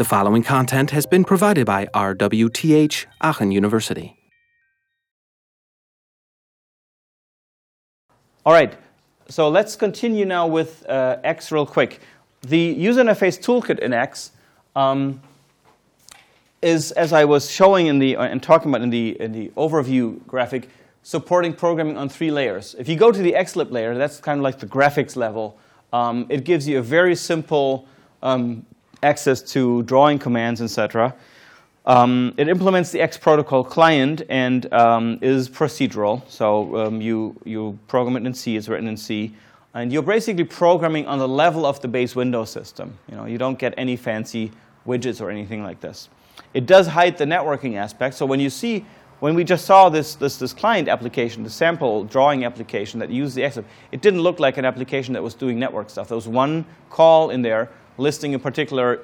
The following content has been provided by RWTH Aachen University. All right, so let's continue now with X real quick. The user interface toolkit in X is, as I was showing in the and talking about in the overview graphic, supporting programming on three layers. If you go to the Xlib layer, that's kind of like the graphics level. It gives you a very simple access to drawing commands, etc. It implements the X protocol client and is procedural. So you program it in C, it's written in C, and you're basically programming on the level of the base Windows system. You know, you don't get any fancy widgets or anything like this. It does hide the networking aspect. So when we just saw this client application, the sample drawing application that used the Xlib, it didn't look like an application that was doing network stuff. There was one call in there listing a particular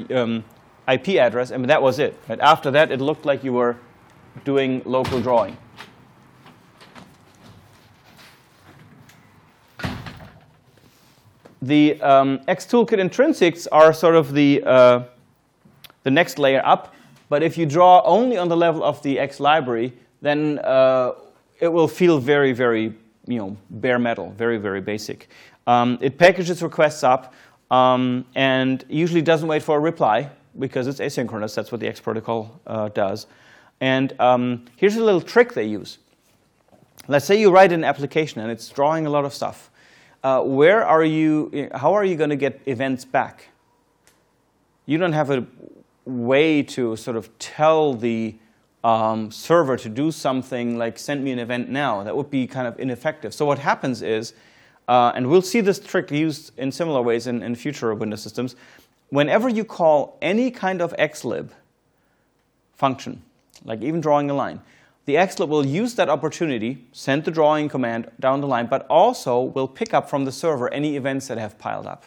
IP address, and that was it. And after that, it looked like you were doing local drawing. The X toolkit intrinsics are sort of the next layer up. But if you draw only on the level of the X library, then it will feel very, very bare metal, very, very basic. It packages requests up and usually doesn't wait for a reply because it's asynchronous. That's what the X protocol does. And here's a little trick they use. Let's say you write an application and it's drawing a lot of stuff. How are you going to get events back? You don't have a way to sort of tell the server to do something like send me an event now. That would be kind of ineffective. So what happens is, and we'll see this trick used in similar ways in future Windows systems, whenever you call any kind of Xlib function, like even drawing a line, the Xlib will use that opportunity, send the drawing command down the line, but also will pick up from the server any events that have piled up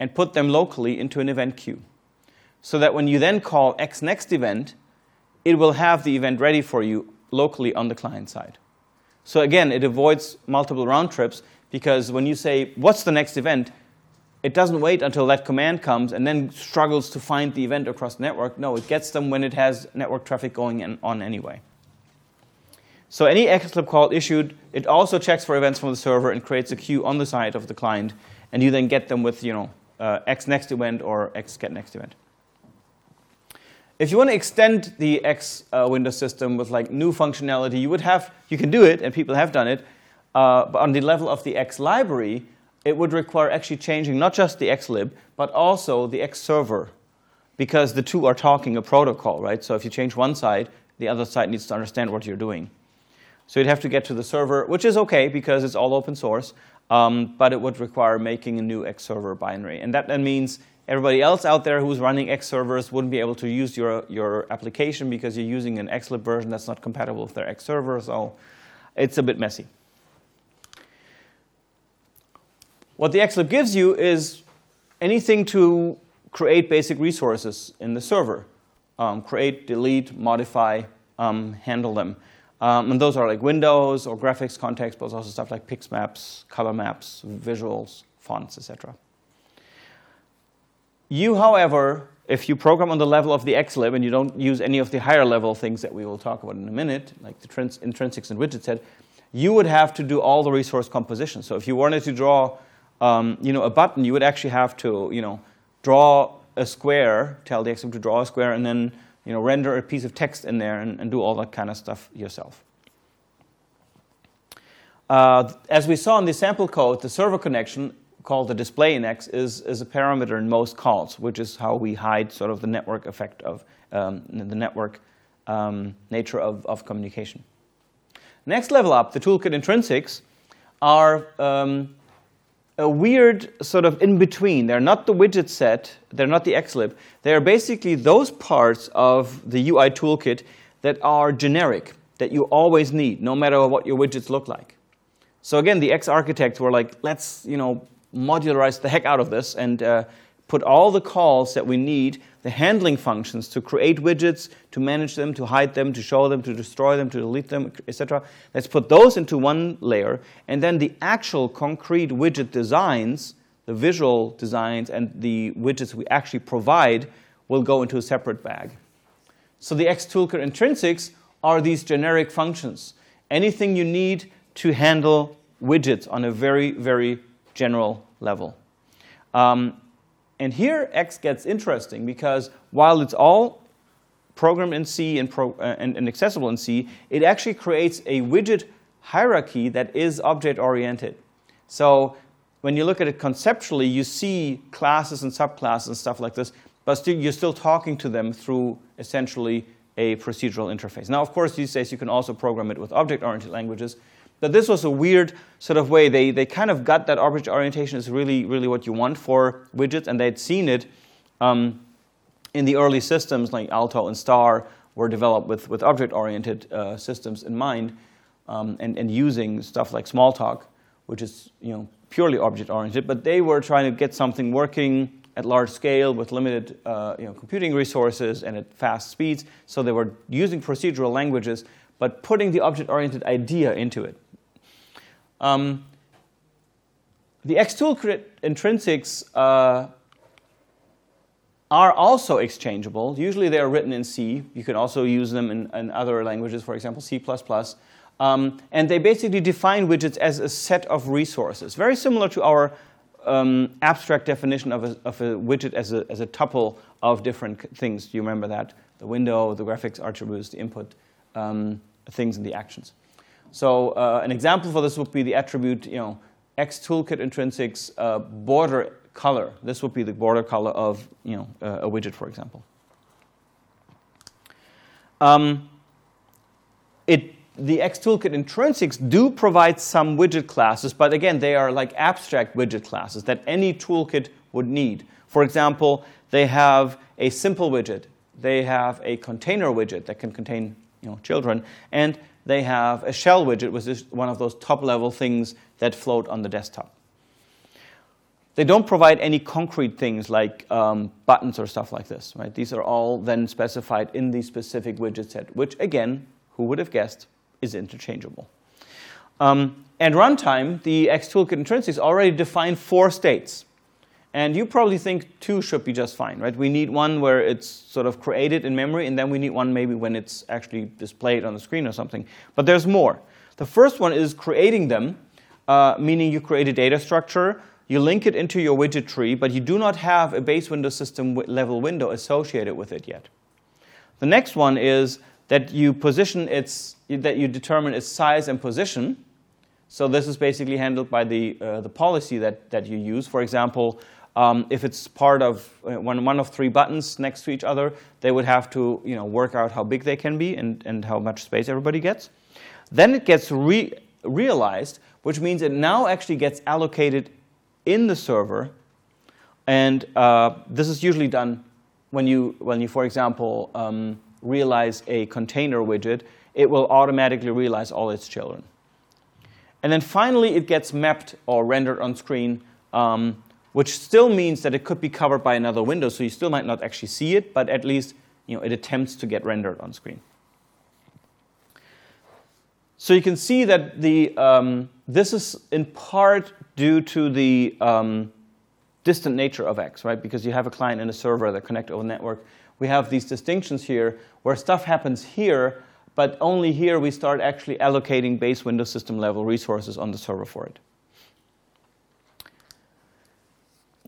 and put them locally into an event queue. So that when you then call XNextEvent, it will have the event ready for you locally on the client side. So again, it avoids multiple round trips because when you say, what's the next event, it doesn't wait until that command comes and then struggles to find the event across the network. No, it gets them when it has network traffic going on anyway. So any Xlib call issued, it also checks for events from the server and creates a queue on the side of the client, and you then get them with XNextEvent or XGetNextEvent. If you want to extend the X Windows system with like new functionality, you can do it, and people have done it. But on the level of the X library, it would require actually changing not just the Xlib, but also the X server, because the two are talking a protocol, right? So if you change one side, the other side needs to understand what you're doing. So you'd have to get to the server, which is okay because it's all open source. But it would require making a new X server binary, and that means everybody else out there who's running X servers wouldn't be able to use your application because you're using an Xlib version that's not compatible with their X server, so it's a bit messy. What the Xlib gives you is anything to create basic resources in the server. Create, delete, modify, handle them. And those are like windows or graphics context, but also stuff like pix maps, color maps, visuals, fonts, etc. You, however, if you program on the level of the Xlib and you don't use any of the higher level things that we will talk about in a minute, like the intrinsics and widgets set, you would have to do all the resource composition. So if you wanted to draw, a button, you would actually have to, draw a square, tell the Xlib to draw a square, and then render a piece of text in there and do all that kind of stuff yourself. As we saw in the sample code, the server connection called the display in X is a parameter in most calls, which is how we hide sort of the network effect of the network nature of communication. Next level up, the toolkit intrinsics are a weird sort of in-between. They're not the widget set. They're not the Xlib. They're basically those parts of the UI toolkit that are generic, that you always need, no matter what your widgets look like. So again, the X architects were like, let's modularize the heck out of this and put all the calls that we need, the handling functions to create widgets, to manage them, to hide them, to show them, to destroy them, to delete them, etc. Let's put those into one layer, and then the actual concrete widget designs, the visual designs, and the widgets we actually provide will go into a separate bag. So the X toolkit intrinsics are these generic functions. Anything you need to handle widgets on a very, very general level. And here X gets interesting because while it's all programmed in C and accessible in C, it actually creates a widget hierarchy that is object-oriented. So when you look at it conceptually, you see classes and subclasses and stuff like this, but you're still talking to them through essentially a procedural interface. Now, of course, these days you can also program it with object-oriented languages, but this was a weird sort of way. They kind of got that object orientation is really, really what you want for widgets, and they'd seen it in the early systems like Alto and Star were developed with object-oriented systems in mind and using stuff like Smalltalk, which is purely object-oriented, but they were trying to get something working at large scale with limited computing resources and at fast speeds, so they were using procedural languages but putting the object-oriented idea into it. The X toolkit intrinsics are also exchangeable. Usually they are written in C. You can also use them in other languages, for example, C++. And they basically define widgets as a set of resources, very similar to our abstract definition of a widget as a tuple of different things. Do you remember that? The window, the graphics attributes, the input things, and the actions. So an example for this would be the attribute, X toolkit intrinsics border color. This would be the border color of a widget, for example. The X toolkit intrinsics do provide some widget classes, but again, they are like abstract widget classes that any toolkit would need. For example, they have a simple widget, they have a container widget that can contain children, and they have a shell widget, which is one of those top-level things that float on the desktop. They don't provide any concrete things like buttons or stuff like this, right? These are all then specified in the specific widget set, which again, who would have guessed, is interchangeable. And runtime, the X toolkit intrinsics already define 4 states. And you probably think 2 should be just fine, right? We need one where it's sort of created in memory, and then we need one maybe when it's actually displayed on the screen or something. But there's more. The first one is creating them, meaning you create a data structure, you link it into your widget tree, but you do not have a base window system level window associated with it yet. The next one is that you determine its size and position. So this is basically handled by the policy that you use. For example, if it's part of one of 3 buttons next to each other, they would have to work out how big they can be and how much space everybody gets. Then it gets realized, which means it now actually gets allocated in the server, and this is usually done when you, for example, realize a container widget. It will automatically realize all its children. And then finally, it gets mapped or rendered on screen, which still means that it could be covered by another window, so you still might not actually see it, but at least it attempts to get rendered on screen. So you can see that this is in part due to the distant nature of X, right? Because you have a client and a server that connect over the network. We have these distinctions here where stuff happens here, but only here we start actually allocating base window system level resources on the server for it.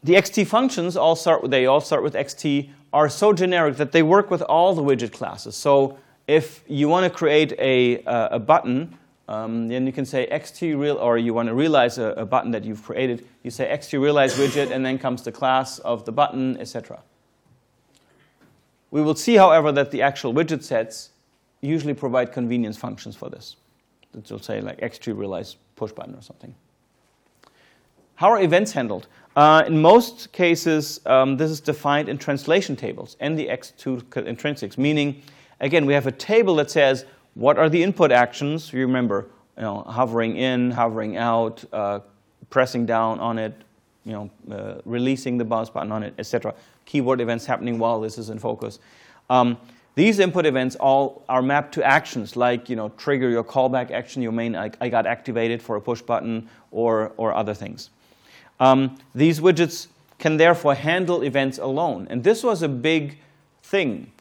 The Xt functions, they all start with Xt, are so generic that they work with all the widget classes. So if you want to create a button, then you can say Xt real, or you want to realize a button that you've created, you say Xt realize widget, and then comes the class of the button, etc. We will see, however, that the actual widget sets usually provide convenience functions for this. It will say like Xt realize push button or something. How are events handled? In most cases, this is defined in translation tables and the X toolkit intrinsics, meaning, again, we have a table that says, what are the input actions? You remember, hovering in, hovering out, pressing down on it, releasing the mouse button on it, etc. Keyboard events happening while this is in focus. These input events all are mapped to actions, like trigger your callback action, your main I got activated for a push button, or other things. These widgets can therefore handle events alone. And this was a big thing.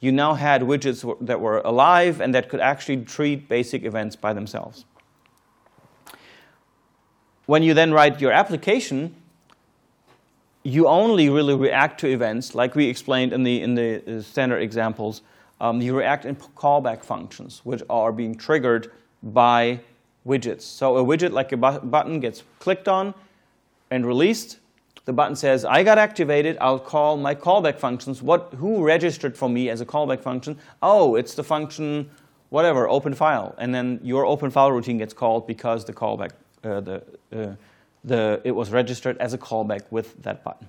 You now had widgets that were alive and that could actually treat basic events by themselves. When you then write your application, you only really react to events, like we explained in the standard examples. You react in callback functions, which are being triggered by widgets. So a widget like a button gets clicked on and released. The button says, I got activated, I'll call my callback functions. Who registered for me as a callback function? Oh, it's the function whatever, open file. And then your open file routine gets called because the callback, it was registered as a callback with that button.